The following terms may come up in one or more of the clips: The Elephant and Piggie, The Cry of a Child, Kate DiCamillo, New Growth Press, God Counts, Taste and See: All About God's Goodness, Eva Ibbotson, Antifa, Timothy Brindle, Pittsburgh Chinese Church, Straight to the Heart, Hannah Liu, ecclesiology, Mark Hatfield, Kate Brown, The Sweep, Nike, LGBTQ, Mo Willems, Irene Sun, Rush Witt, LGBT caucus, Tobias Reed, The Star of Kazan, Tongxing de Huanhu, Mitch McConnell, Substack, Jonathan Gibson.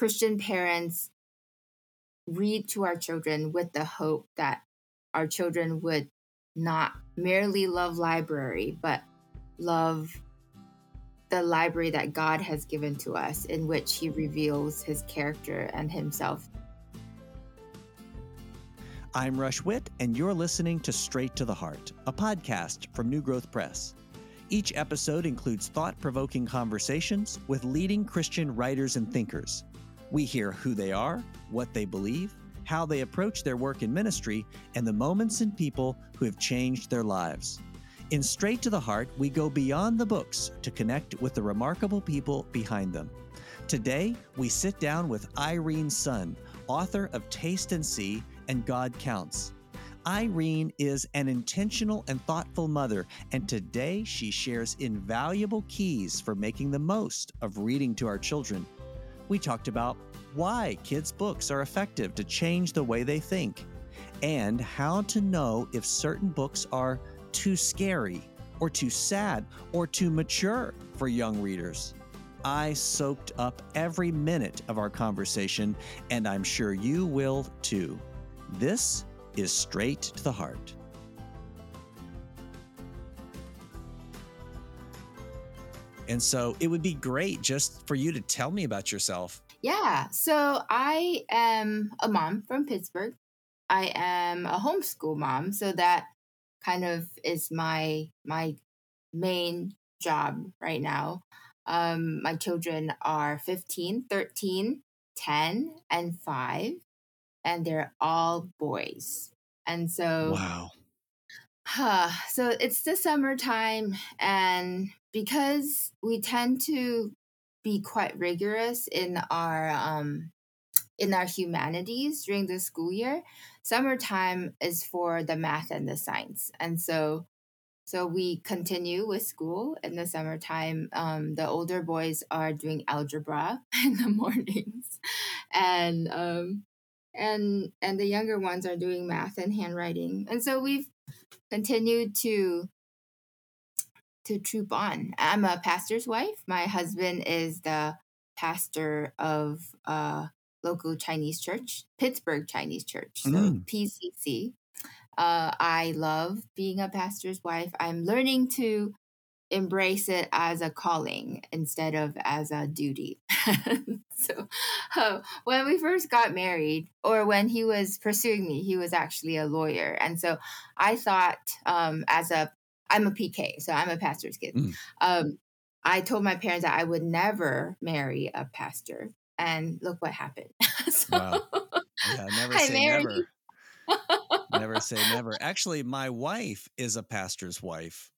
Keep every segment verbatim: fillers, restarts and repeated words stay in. Christian parents read to our children with the hope that our children would not merely love library, but love the library that God has given to us, in which He reveals His character and Himself. I'm Rush Witt, and you're listening to Straight to the Heart, a podcast from New Growth Press. Each episode includes thought-provoking conversations with leading Christian writers and thinkers. We hear who they are, what they believe, how they approach their work in ministry, and the moments and people who have changed their lives. In Straight to the Heart, we go beyond the books to connect with the remarkable people behind them. Today, we sit down with Irene Sun, author of Taste and See and God Counts. Irene is an intentional and thoughtful mother, and today she shares invaluable keys for making the most of reading to our children. We talked about why kids' books are effective to change the way they think, and how to know if certain books are too scary or too sad or too mature for young readers. I soaked up every minute of our conversation, and I'm sure you will too. This is Straight to the Heart. And so it would be great just for you to tell me about yourself. Yeah. So I am a mom from Pittsburgh. I am a homeschool mom. So that kind of is my my main job right now. Um, my children are fifteen, thirteen, ten, and five. And they're all boys. And so, wow. Huh, so it's the summertime. And because we tend to be quite rigorous in our um, in our humanities during the school year, summertime is for the math and the science. And so, so we continue with school in the summertime. Um, the older boys are doing algebra in the mornings. And, um, And and the younger ones are doing math and handwriting. And so we've continued to to troop on. I'm a pastor's wife. My husband is the pastor of a local Chinese church, Pittsburgh Chinese Church, so mm. P C C. Uh, I love being a pastor's wife. I'm learning to embrace it as a calling instead of as a duty. So uh, when we first got married, or when he was pursuing me, he was actually a lawyer. And so I thought um, as a, I'm a P K, so I'm a pastor's kid. Mm. Um, I told my parents that I would never marry a pastor. And look what happened. So wow. Yeah, never I say never. Never say never. Actually, my wife is a pastor's wife,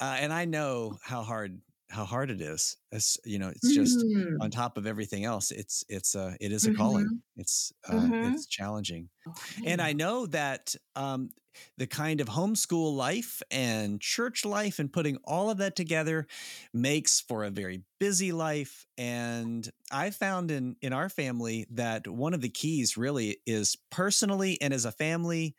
uh, and I know how hard how hard it is. It's, you know, it's just mm-hmm. on top of everything else. It's it's uh, it is a mm-hmm. calling. It's uh, mm-hmm. it's challenging, and I know that um, the kind of homeschool life and church life and putting all of that together makes for a very busy life. And I found in in our family that one of the keys really is personally and as a family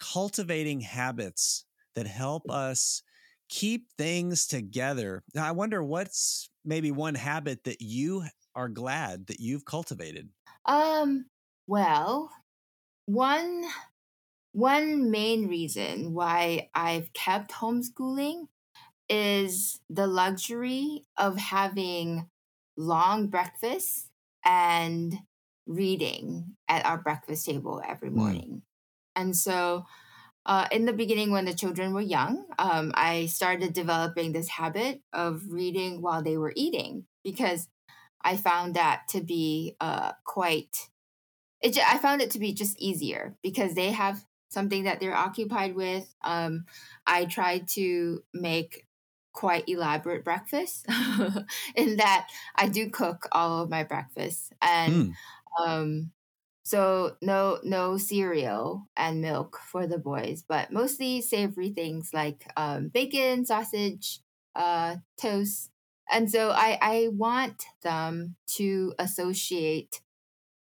cultivating habits that help us keep things together. Now, I wonder what's maybe one habit that you are glad that you've cultivated. Um. Well, one one main reason why I've kept homeschooling is the luxury of having long breakfasts and reading at our breakfast table every morning. Mm. And so Uh, in the beginning, when the children were young, um, I started developing this habit of reading while they were eating, because I found that to be uh, quite, it, I found it to be just easier because they have something that they're occupied with. Um, I tried to make quite elaborate breakfasts in that I do cook all of my breakfasts. And mm. um So no no cereal and milk for the boys, but mostly savory things like um, bacon, sausage, uh, toast. And so I, I want them to associate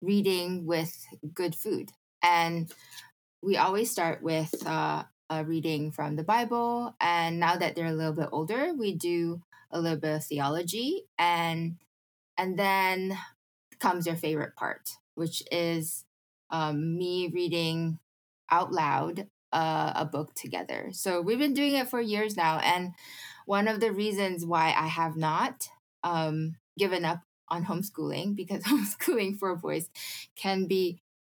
reading with good food. And we always start with uh, a reading from the Bible. And now that they're a little bit older, we do a little bit of theology. And, and then comes your favorite part, which is um, me reading out loud uh, a book together. So we've been doing it for years now. And one of the reasons why I have not um, given up on homeschooling, because homeschooling for boys can be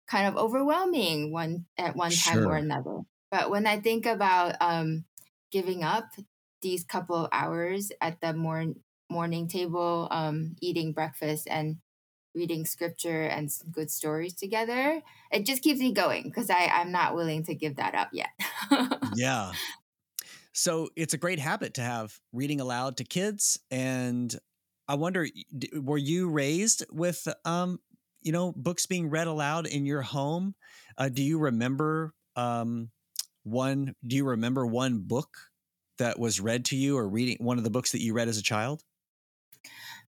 kind of overwhelming one at one time sure. or another. But when I think about um, giving up these couple of hours at the mor- morning table, um, eating breakfast and reading scripture and some good stories together, it just keeps me going because I'm not willing to give that up yet. Yeah. So it's a great habit to have, reading aloud to kids. And I wonder, were you raised with, um, you know, books being read aloud in your home? Uh, do you remember um, one? Do you remember one book that was read to you, or reading one of the books that you read as a child?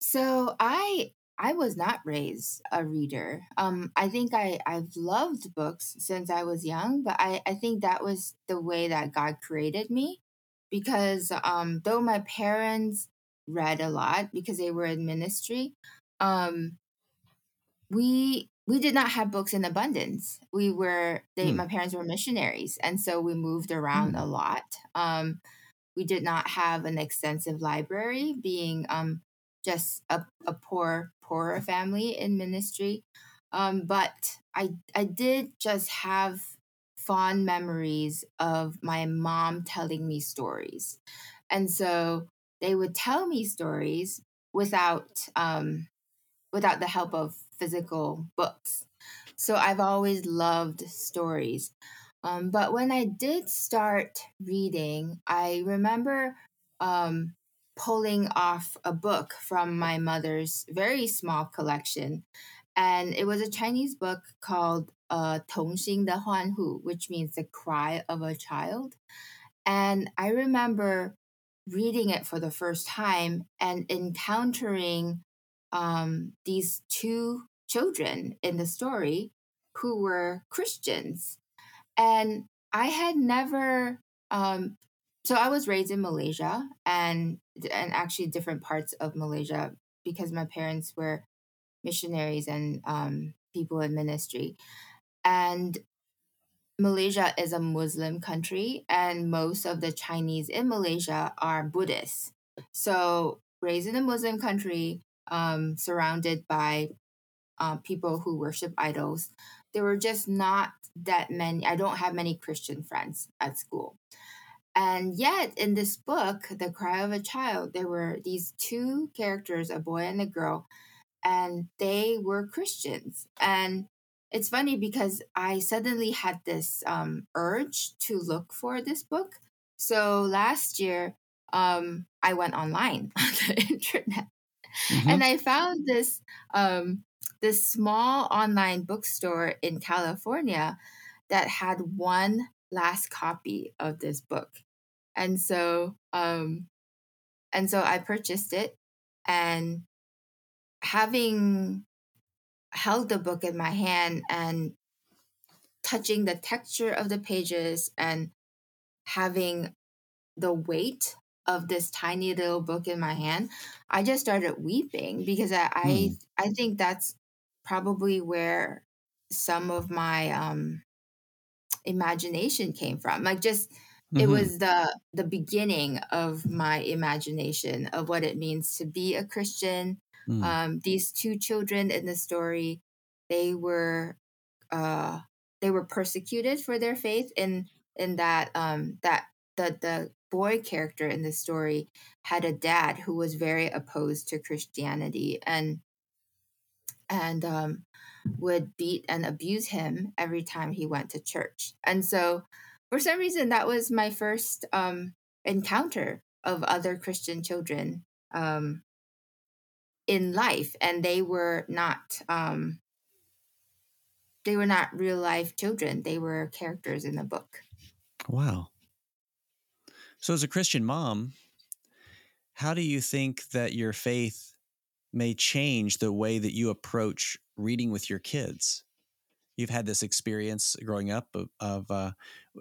So I I was not raised a reader. Um, I think I I've loved books since I was young, but I I think that was the way that God created me, because um, though my parents read a lot because they were in ministry, um, we we did not have books in abundance. We were they mm. my parents were missionaries, and so we moved around mm. a lot. Um, we did not have an extensive library, being um, just a, a poor poorer family in ministry. Um, but I I did just have fond memories of my mom telling me stories, and so they would tell me stories without um, without the help of physical books. So I've always loved stories. Um, but when I did start reading, I remember um, pulling off a book from my mother's very small collection. And it was a Chinese book called uh, Tongxing de Huanhu, which means The Cry of a Child. And I remember reading it for the first time and encountering um, these two children in the story who were Christians. And I had never, um, so I was raised in Malaysia and, and actually different parts of Malaysia because my parents were missionaries and um, people in ministry. And Malaysia is a Muslim country, and most of the Chinese in Malaysia are Buddhists. So raised in a Muslim country, um, surrounded by uh, people who worship idols, there were just not that many. I don't have many Christian friends at school. And yet in this book, The Cry of a Child, there were these two characters, a boy and a girl, and they were Christians. And it's funny because I suddenly had this um, urge to look for this book. So last year, um, I went online on the internet, mm-hmm. and I found this um, this small online bookstore in California that had one last copy of this book, and so um, and so I purchased it, and having held the book in my hand and touching the texture of the pages and having the weight of this tiny little book in my hand, I just started weeping because I mm. I, I think that's probably where some of my um, imagination came from. Like just, mm-hmm. it was the the beginning of my imagination of what it means to be a Christian. Um, these two children in the story, they were, uh, they were persecuted for their faith. In in that, um, that the the boy character in the story had a dad who was very opposed to Christianity and and um, would beat and abuse him every time he went to church. And so, for some reason, that was my first um, encounter of other Christian children. Um, in life, and they were not um, they were not real life children. They were characters in the book. Wow. So as a Christian mom, how do you think that your faith may change the way that you approach reading with your kids? You've had this experience growing up of, of uh,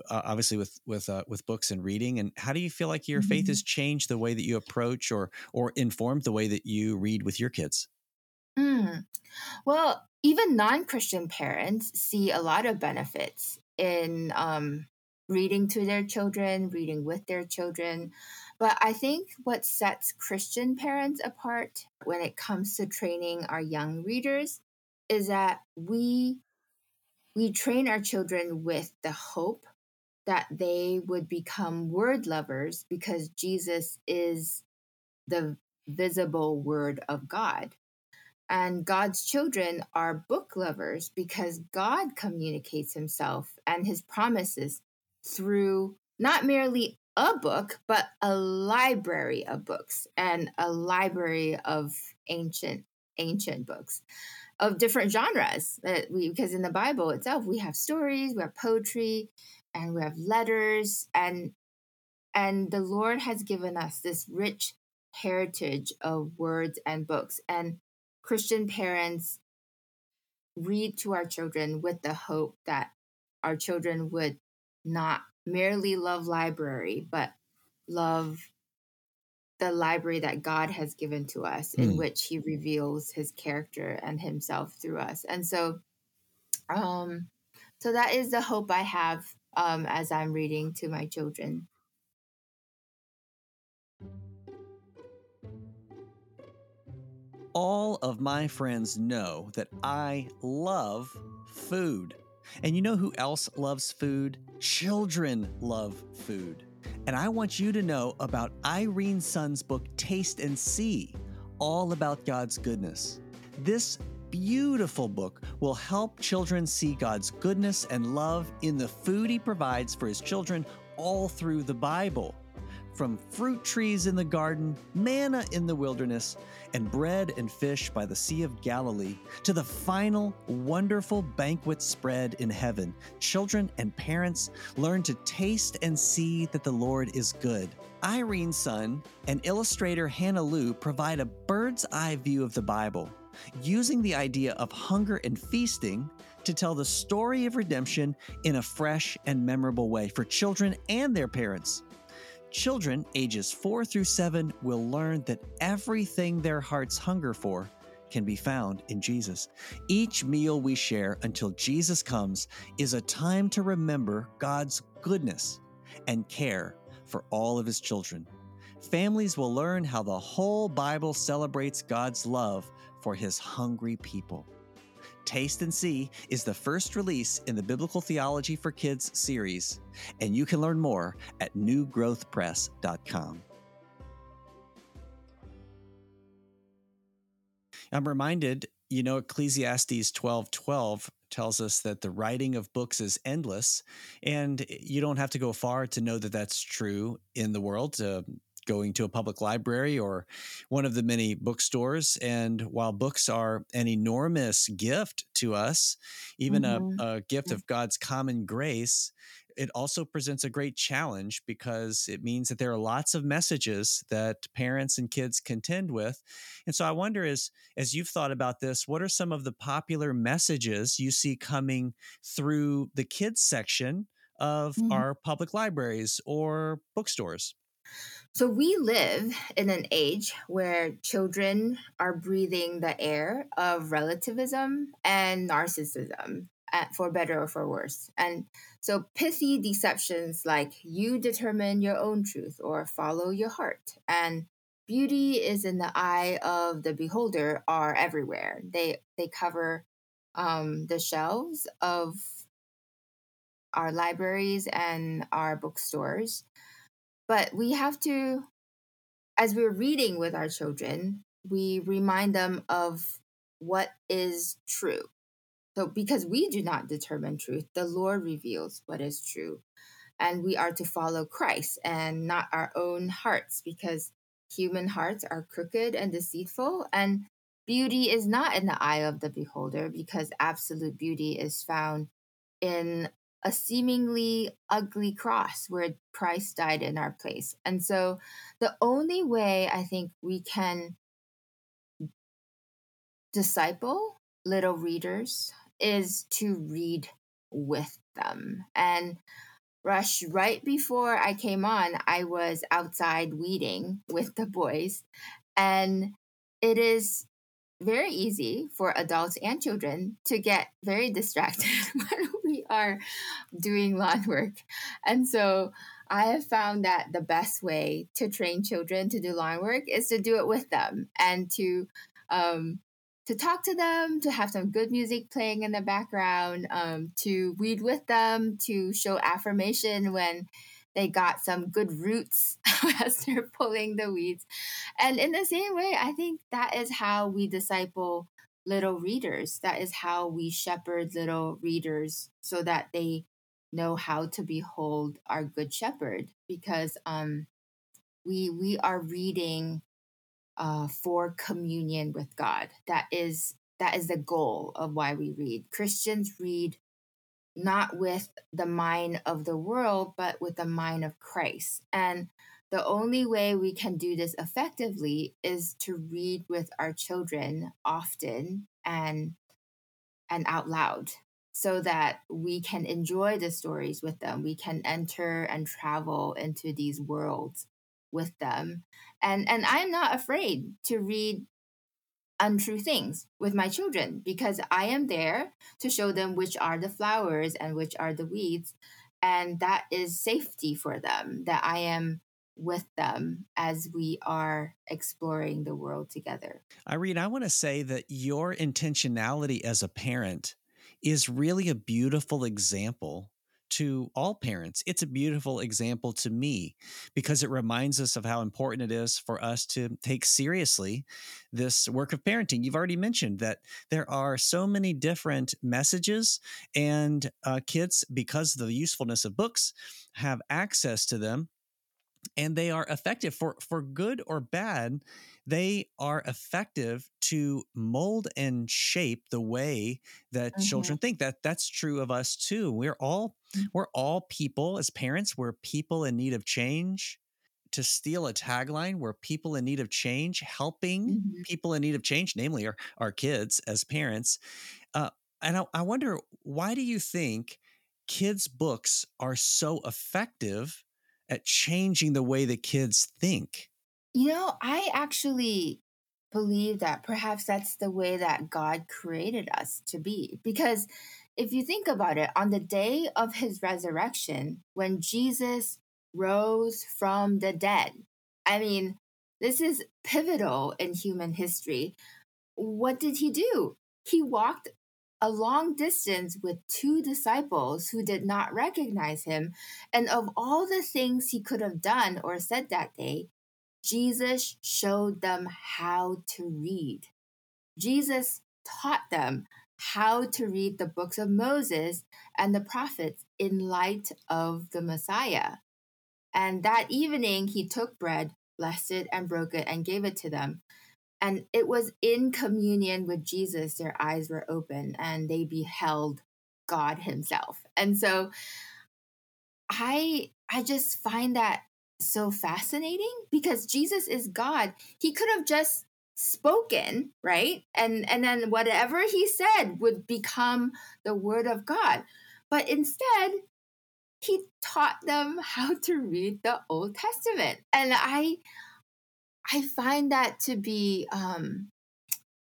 obviously with with uh, with books and reading, and how do you feel like your mm-hmm. faith has changed the way that you approach or or informed the way that you read with your kids? Mm. Well, even non-Christian parents see a lot of benefits in um, reading to their children, reading with their children. But I think what sets Christian parents apart when it comes to training our young readers is that we we train our children with the hope that they would become word lovers because Jesus is the visible word of God. And God's children are book lovers because God communicates himself and his promises through not merely a book, but a library of books and a library of ancient, ancient books of different genres. That we, because in the Bible itself, we have stories, we have poetry, and we have letters. And, and the Lord has given us this rich heritage of words and books. And Christian parents read to our children with the hope that our children would not merely love library, but love the library that God has given to us, mm. in which he reveals his character and himself through us. And so, um, so that is the hope I have um, as I'm reading to my children. All of my friends know that I love food. And you know who else loves food? Children love food. And I want you to know about Irene Sun's book, Taste and See: All About God's Goodness. This beautiful book will help children see God's goodness and love in the food he provides for his children all through the Bible. From fruit trees in the garden, manna in the wilderness, and bread and fish by the Sea of Galilee, to the final wonderful banquet spread in heaven, children and parents learn to taste and see that the Lord is good. Irene Sun and illustrator Hannah Liu provide a bird's eye view of the Bible, using the idea of hunger and feasting to tell the story of redemption in a fresh and memorable way for children and their parents. Children ages four through seven will learn that everything their hearts hunger for can be found in Jesus. Each meal we share until Jesus comes is a time to remember God's goodness and care for all of his children. Families will learn how the whole Bible celebrates God's love for his hungry people. Taste and See is the first release in the Biblical Theology for Kids series, and you can learn more at new growth press dot com. I'm reminded, you know, Ecclesiastes twelve twelve tells us that the writing of books is endless, and you don't have to go far to know that that's true in the world. Uh, going to a public library or one of the many bookstores. And while books are an enormous gift to us, even mm-hmm. a, a gift of God's common grace, it also presents a great challenge because it means that there are lots of messages that parents and kids contend with. And so I wonder, as, as you've thought about this, what are some of the popular messages you see coming through the kids section of mm-hmm. our public libraries or bookstores? So we live in an age where children are breathing the air of relativism and narcissism, for better or for worse. And so pithy deceptions like "you determine your own truth" or "follow your heart" and "beauty is in the eye of the beholder" are everywhere. They they cover um, the shelves of our libraries and our bookstores. But we have to, as we're reading with our children, we remind them of what is true. So because we do not determine truth, the Lord reveals what is true. And we are to follow Christ and not our own hearts, because human hearts are crooked and deceitful. And beauty is not in the eye of the beholder, because absolute beauty is found in a seemingly ugly cross where Christ died in our place. And so the only way I think we can disciple little readers is to read with them. And Rush, right before I came on, I was outside weeding with the boys. And it is very easy for adults and children to get very distracted when we are doing lawn work. And so I have found that the best way to train children to do lawn work is to do it with them and to um, to talk to them, to have some good music playing in the background, um, to weed with them, to show affirmation when they got some good roots as they're pulling the weeds. And in the same way, I think that is how we disciple little readers. That is how we shepherd little readers so that they know how to behold our good shepherd, because um, we we are reading uh, for communion with God. That is that is the goal of why we read. Christians read not with the mind of the world, but with the mind of Christ. And the only way we can do this effectively is to read with our children often and and out loud, so that we can enjoy the stories with them. We can enter and travel into these worlds with them. And and I'm not afraid to read untrue things with my children, because I am there to show them which are the flowers and which are the weeds. And that is safety for them, that I am with them as we are exploring the world together. Irene, I want to say that your intentionality as a parent is really a beautiful example to all parents. It's a beautiful example to me, because it reminds us of how important it is for us to take seriously this work of parenting. You've already mentioned that there are so many different messages, and uh, kids, because of the usefulness of books, have access to them, and they are effective for, for good or bad. They are effective to mold and shape the way that mm-hmm. children think. That that's true of us too. We're all we're all people as parents. We're people in need of change. To steal a tagline, we're people in need of change, helping mm-hmm. people in need of change, namely our, our kids as parents. Uh, and I, I wonder, why do you think kids' books are so effective at changing the way the kids think? You know, I actually believe that perhaps that's the way that God created us to be. Because if you think about it, on the day of his resurrection, when Jesus rose from the dead, I mean, this is pivotal in human history. What did he do? He walked a long distance with two disciples who did not recognize him. And of all the things he could have done or said that day, Jesus showed them how to read. Jesus taught them how to read the books of Moses and the prophets in light of the Messiah. And that evening, he took bread, blessed it, and broke it, and gave it to them. And it was in communion with Jesus their eyes were open and they beheld God himself. And so I I just find that so fascinating, because Jesus is God. He could have just spoken, right? And and then whatever he said would become the word of God. But instead, he taught them how to read the Old Testament. And I I find that to be um,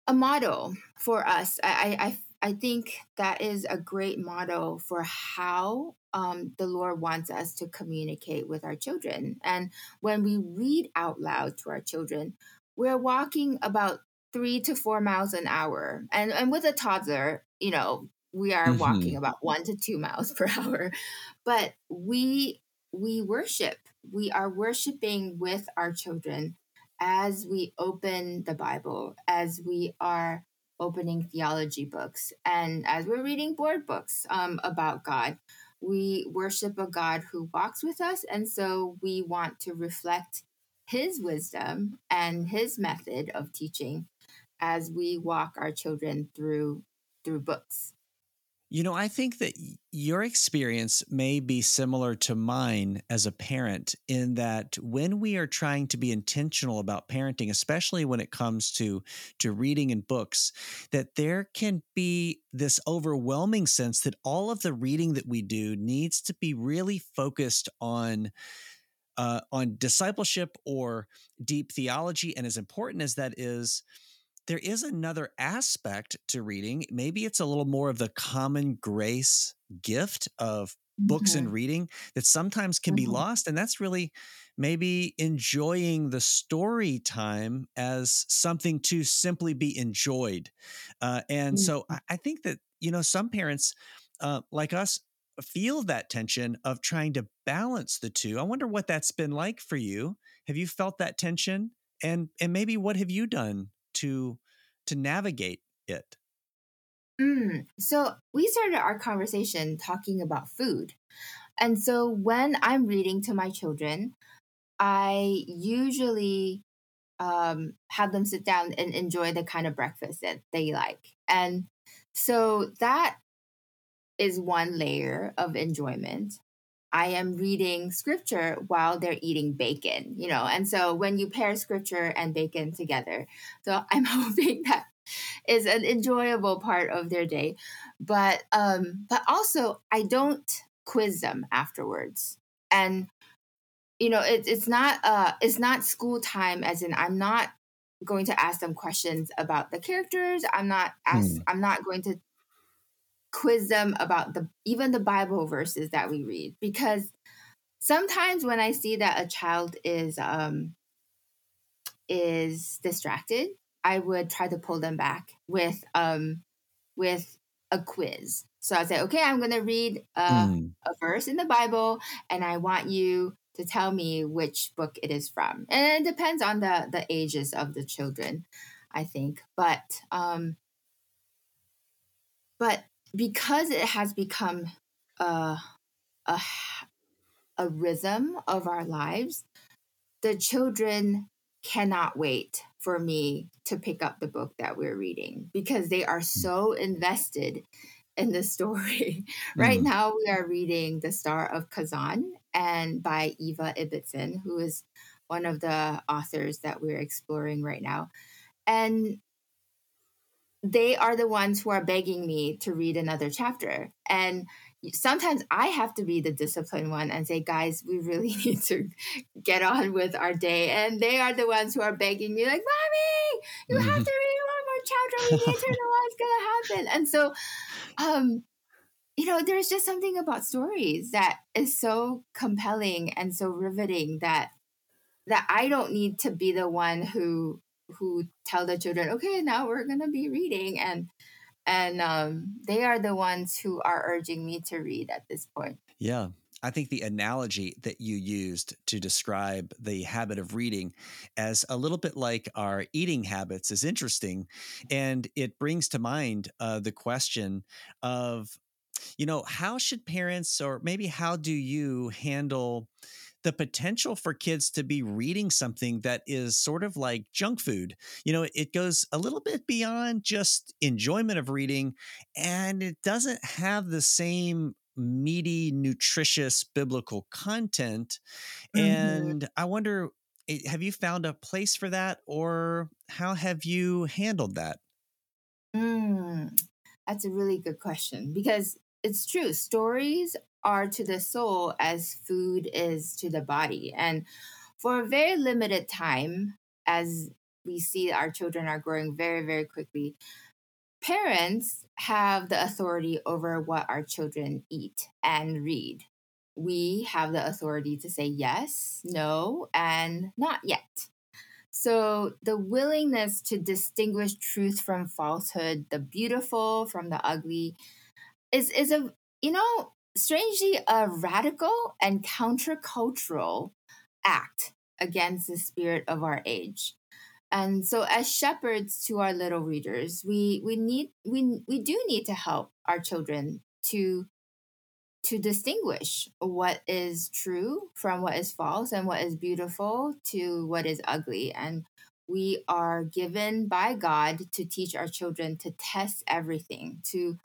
a model for us. I, I I think that is a great model for how um, the Lord wants us to communicate with our children. And when we read out loud to our children, we're walking about three to four miles an hour. And, and with a toddler, you know, we are mm-hmm. walking about one to two miles per hour. But we we worship. We are worshiping with our children as we open the Bible, as we are opening theology books, and as we're reading board books um, about God. We worship a God who walks with us, and so we want to reflect his wisdom and his method of teaching as we walk our children through through books. You know, I think that your experience may be similar to mine as a parent, in that when we are trying to be intentional about parenting, especially when it comes to, to reading and books, that there can be this overwhelming sense that all of the reading that we do needs to be really focused on uh, on discipleship or deep theology. And as important as that is, there is another aspect to reading. Maybe it's a little more of the common grace gift of books mm-hmm. and reading that sometimes can mm-hmm. be lost. And that's really maybe enjoying the story time as something to simply be enjoyed. Uh, and mm-hmm. so I, I think that, you know, some parents uh, like us feel that tension of trying to balance the two. I wonder what that's been like for you. Have you felt that tension? And and maybe what have you done to to navigate it? Mm. So we started our conversation talking about food. And so when I'm reading to my children, I usually um, have them sit down and enjoy the kind of breakfast that they like. And so that is one layer of enjoyment. I am reading scripture while they're eating bacon, you know, and so when you pair scripture and bacon together, so I'm hoping that is an enjoyable part of their day. But um, but also, I don't quiz them afterwards. And, you know, it, it's not uh, it's not school time, as in I'm not going to ask them questions about the characters. I'm not ask, mm. I'm not going to quiz them about the even the Bible verses that we read, because sometimes when I see that a child is um, is distracted, I would try to pull them back with um, with a quiz. So I say, okay, I'm going to read uh, mm. a verse in the Bible, and I want you to tell me which book it is from. And it depends on the the ages of the children, I think. But um, but because it has become a, a a rhythm of our lives, the children cannot wait for me to pick up the book that we're reading because they are so invested in the story. Mm-hmm. Right now we are reading The Star of Kazan and by Eva Ibbotson, who is one of the authors that we're exploring right now. And they are the ones who are begging me to read another chapter. And sometimes I have to be the disciplined one and say, guys, we really need to get on with our day. And they are the ones who are begging me, like, Mommy, you have to read one more chapter. We need to know what's going to happen. And so, um, you know, there's just something about stories that is so compelling and so riveting that that I don't need to be the one who who tell the children, okay, now we're going to be reading. And and um, they are the ones who are urging me to read at this point. Yeah. I think the analogy that you used to describe the habit of reading as a little bit like our eating habits is interesting. And it brings to mind uh, the question of, you know, how should parents, or maybe how do you handle the potential for kids to be reading something that is sort of like junk food? You know, it goes a little bit beyond just enjoyment of reading, and it doesn't have the same meaty, nutritious, biblical content. Mm-hmm. And I wonder, have you found a place for that, or how have you handled that? Mm, that's a really good question, because it's true. Stories are to the soul as food is to the body. And for a very limited time, as we see our children are growing very, very quickly, parents have the authority over what our children eat and read. We have the authority to say yes, no, and not yet. So the willingness to distinguish truth from falsehood, the beautiful from the ugly, is, is a, you know, strangely, a radical and countercultural act against the spirit of our age. And so as shepherds to our little readers, we we need we we do need to help our children to to distinguish what is true from what is false, and what is beautiful to what is ugly. And we are given by God to teach our children to test everything, to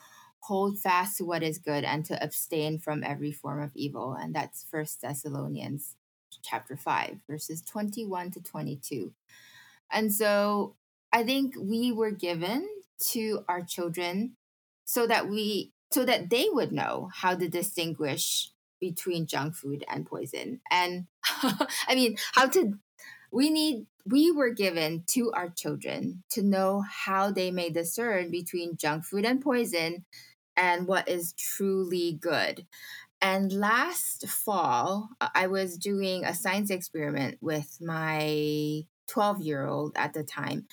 hold fast to what is good, and to abstain from every form of evil. And that's First Thessalonians chapter five, verses twenty-one to twenty-two. And so I think we were given to our children so that we, so that they would know how to distinguish between junk food and poison. And I mean, how to We need we were given to our children to know how they may discern between junk food and poison and what is truly good. And last fall, I was doing a science experiment with my twelve-year-old at the time,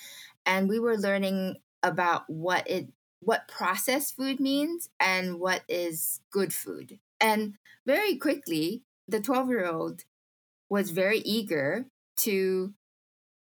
and we were learning about what it what processed food means and what is good food. And very quickly, the twelve-year-old was very eager to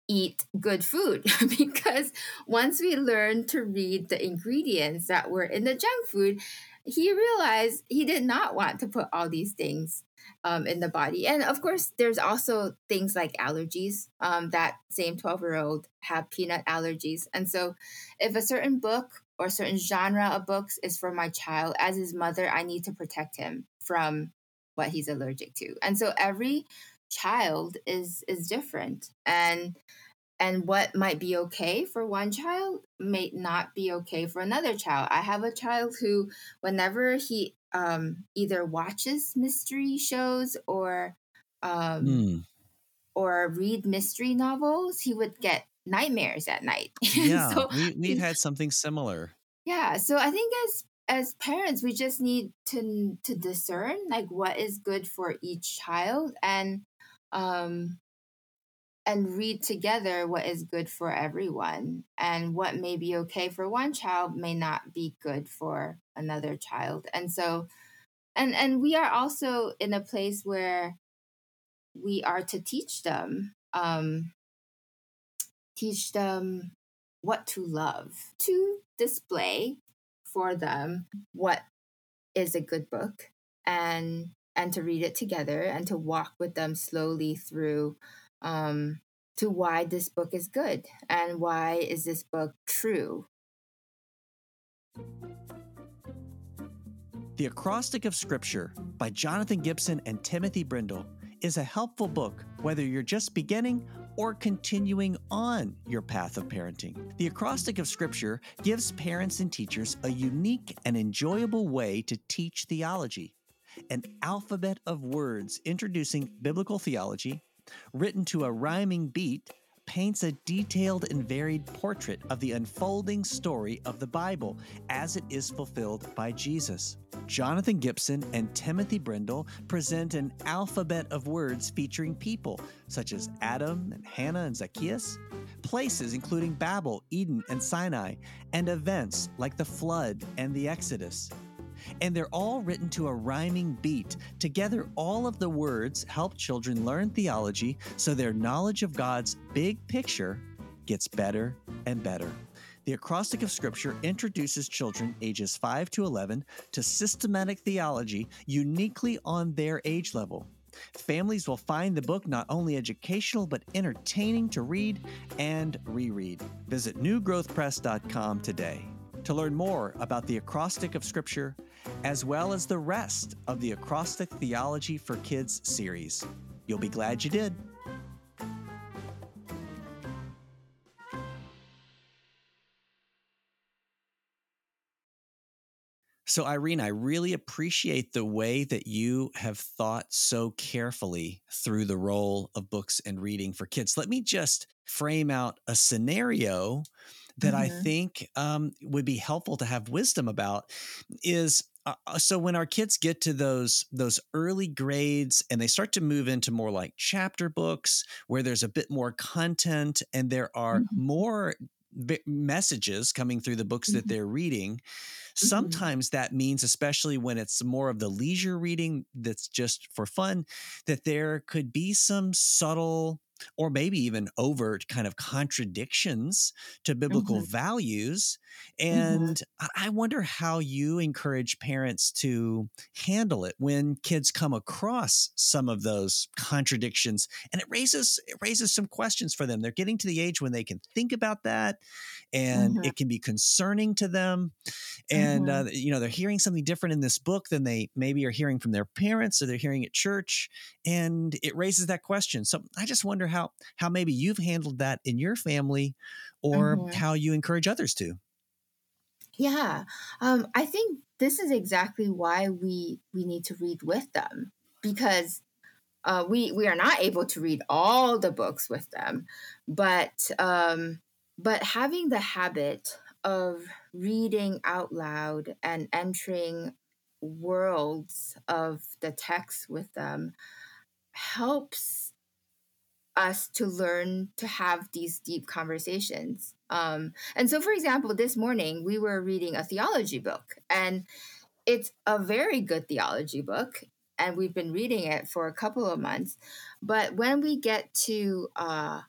eat good food because once we learned to read the ingredients that were in the junk food, he realized he did not want to put all these things um, in the body. And of course, there's also things like allergies. Um, that same twelve-year-old had peanut allergies. And so if a certain book or certain genre of books is for my child, as his mother, I need to protect him from what he's allergic to. And so every child is is different. And and what might be okay for one child may not be okay for another child. I have a child who, whenever he um, either watches mystery shows or um, mm. or read mystery novels, he would get nightmares at night. Yeah, so, we, we've had something similar. Yeah, so I think as as parents, we just need to to discern like what is good for each child and um. and read together what is good for everyone, and what may be okay for one child may not be good for another child. And so, and, and we are also in a place where we are to teach them, um, teach them what to love, to display for them what is a good book, and, and to read it together and to walk with them slowly through Um, to why this book is good and why is this book true. The Acrostic of Scripture by Jonathan Gibson and Timothy Brindle is a helpful book whether you're just beginning or continuing on your path of parenting. The Acrostic of Scripture gives parents and teachers a unique and enjoyable way to teach theology, an alphabet of words introducing biblical theology, written to a rhyming beat, paints a detailed and varied portrait of the unfolding story of the Bible as it is fulfilled by Jesus. Jonathan Gibson and Timothy Brindle present an alphabet of words featuring people such as Adam and Hannah and Zacchaeus, places including Babel, Eden, and Sinai, and events like the flood and the Exodus. And they're all written to a rhyming beat. Together, all of the words help children learn theology so their knowledge of God's big picture gets better and better. The Acrostic of Scripture introduces children ages five to eleven to systematic theology uniquely on their age level. Families will find the book not only educational but entertaining to read and reread. Visit new growth press dot com today to learn more about the Acrostic of Scripture, as well as the rest of the Acrostic Theology for Kids series. You'll be glad you did. So, Irene, I really appreciate the way that you have thought so carefully through the role of books and reading for kids. Let me just frame out a scenario that mm-hmm. I think um, would be helpful to have wisdom about is uh, so when our kids get to those those early grades and they start to move into more like chapter books where there's a bit more content and there are mm-hmm. more b- messages coming through the books mm-hmm. that they're reading, mm-hmm. sometimes that means, especially when it's more of the leisure reading that's just for fun, that there could be some subtle or maybe even overt kind of contradictions to biblical mm-hmm. values. And mm-hmm. I wonder how you encourage parents to handle it when kids come across some of those contradictions. And it raises it raises some questions for them. They're getting to the age when they can think about that, and mm-hmm. it can be concerning to them. And mm-hmm. uh, you know, they're hearing something different in this book than they maybe are hearing from their parents or they're hearing at church. And it raises that question. So I just wonder how how maybe you've handled that in your family, or mm-hmm. how you encourage others to. Yeah, um, I think this is exactly why we we need to read with them, because uh, we we are not able to read all the books with them, but um, but having the habit of reading out loud and entering worlds of the text with them helps us to learn to have these deep conversations. Um, and so, for example, this morning we were reading a theology book, and it's a very good theology book, and we've been reading it for a couple of months. But when we get to uh,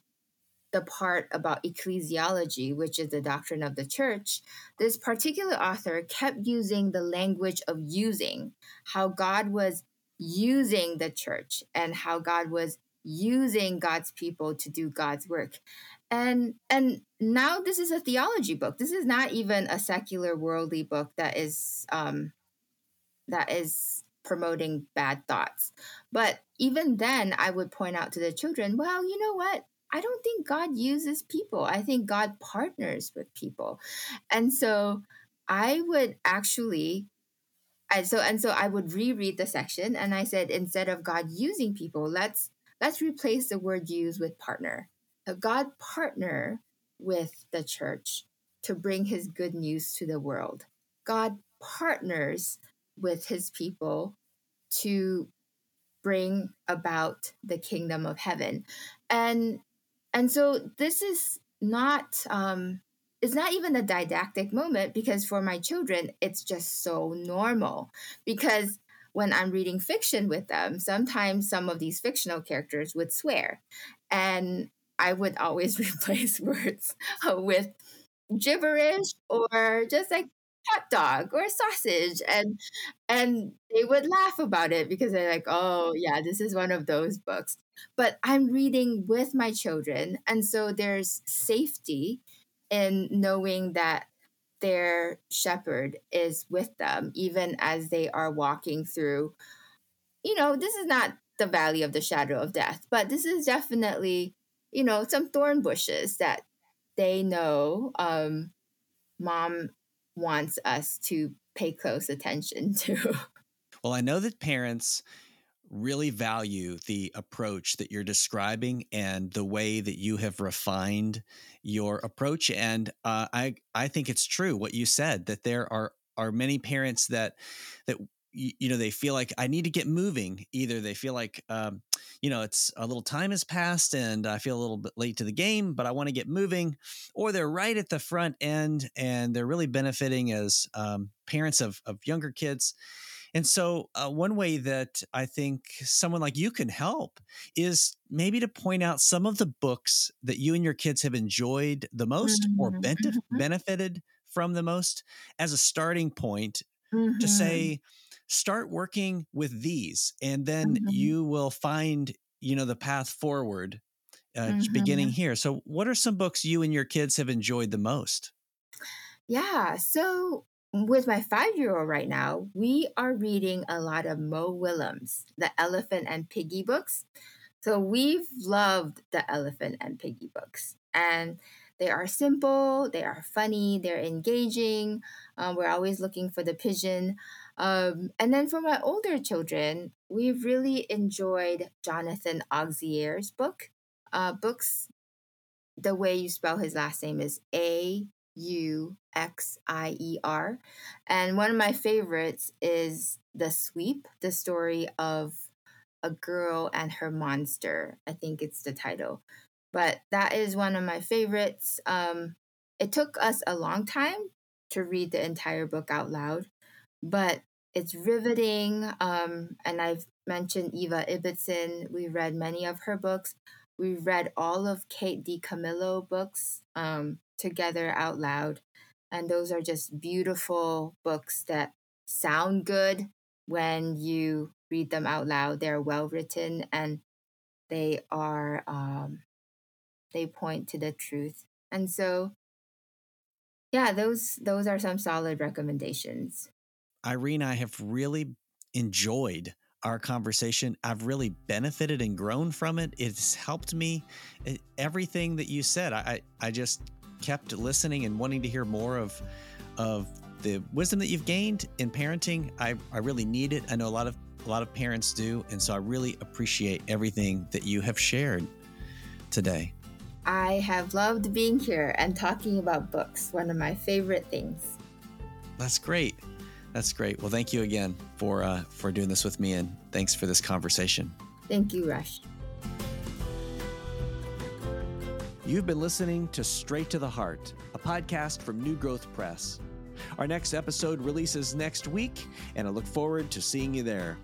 the part about ecclesiology, which is the doctrine of the church, this particular author kept using the language of using, how God was using the church and how God was using God's people to do God's work. And and now this is a theology book. This is not even a secular worldly book that is um, that is promoting bad thoughts. But even then, I would point out to the children, well, you know what? I don't think God uses people. I think God partners with people. And so I would actually, and so and so I would reread the section, and I said, instead of God using people, let's let's replace the word use with partner. God partner with the church to bring his good news to the world. God partners with his people to bring about the kingdom of heaven. And and so this is not, um, it's not even a didactic moment, because for my children, it's just so normal. Because when I'm reading fiction with them, sometimes some of these fictional characters would swear. And I would always replace words with gibberish or just like hot dog or sausage. And and they would laugh about it because they're like, oh, yeah, this is one of those books. But I'm reading with my children. And so there's safety in knowing that their shepherd is with them, even as they are walking through, you know, this is not the valley of the shadow of death, but this is definitely, you know, some thorn bushes that they know um, mom wants us to pay close attention to. Well, I know that parents really value the approach that you're describing and the way that you have refined your approach. And uh, I I think it's true what you said, that there are are many parents that that. You know, they feel like I need to get moving. Either they feel like, um, you know, it's a little time has passed and I feel a little bit late to the game, but I want to get moving, or they're right at the front end and they're really benefiting as um, parents of, of younger kids. And so uh, one way that I think someone like you can help is maybe to point out some of the books that you and your kids have enjoyed the most mm-hmm. or benef- benefited from the most as a starting point mm-hmm. to say, start working with these, and then mm-hmm. you will find, you know, the path forward uh, mm-hmm. beginning here. So what are some books you and your kids have enjoyed the most? Yeah. So with my five-year-old right now, we are reading a lot of Mo Willems, The Elephant and Piggie books. So we've loved The Elephant and Piggie books, and they are simple, they are funny, they're engaging. Um, we're always looking for the pigeon. Um, and then for my older children, we've really enjoyed Jonathan Auxier's book, uh, books. The way you spell his last name is A U X I E R. And one of my favorites is The Sweep, the story of a girl and her monster. I think it's the title. But that is one of my favorites. Um, it took us a long time to read the entire book out loud, but it's riveting. Um, and I've mentioned Eva Ibbotson. We read many of her books. We read all of Kate DiCamillo books um, together out loud. And those are just beautiful books that sound good when you read them out loud. They're well written, and they are... Um, They point to the truth. And so, yeah, those those are some solid recommendations. Irene, I have really enjoyed our conversation. I've really benefited and grown from it. It's helped me. Everything that you said, I I, I just kept listening and wanting to hear more of of the wisdom that you've gained in parenting. I, I really need it. I know a lot of a lot of parents do. And so I really appreciate everything that you have shared today. I have loved being here and talking about books, one of my favorite things. That's great. That's great. Well, thank you again for uh, for doing this with me, and thanks for this conversation. Thank you, Rush. You've been listening to Straight to the Heart, a podcast from New Growth Press. Our next episode releases next week, and I look forward to seeing you there.